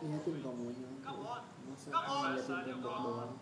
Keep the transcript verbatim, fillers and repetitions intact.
Iya tim kamu nya. Masa malah tim tembok doang.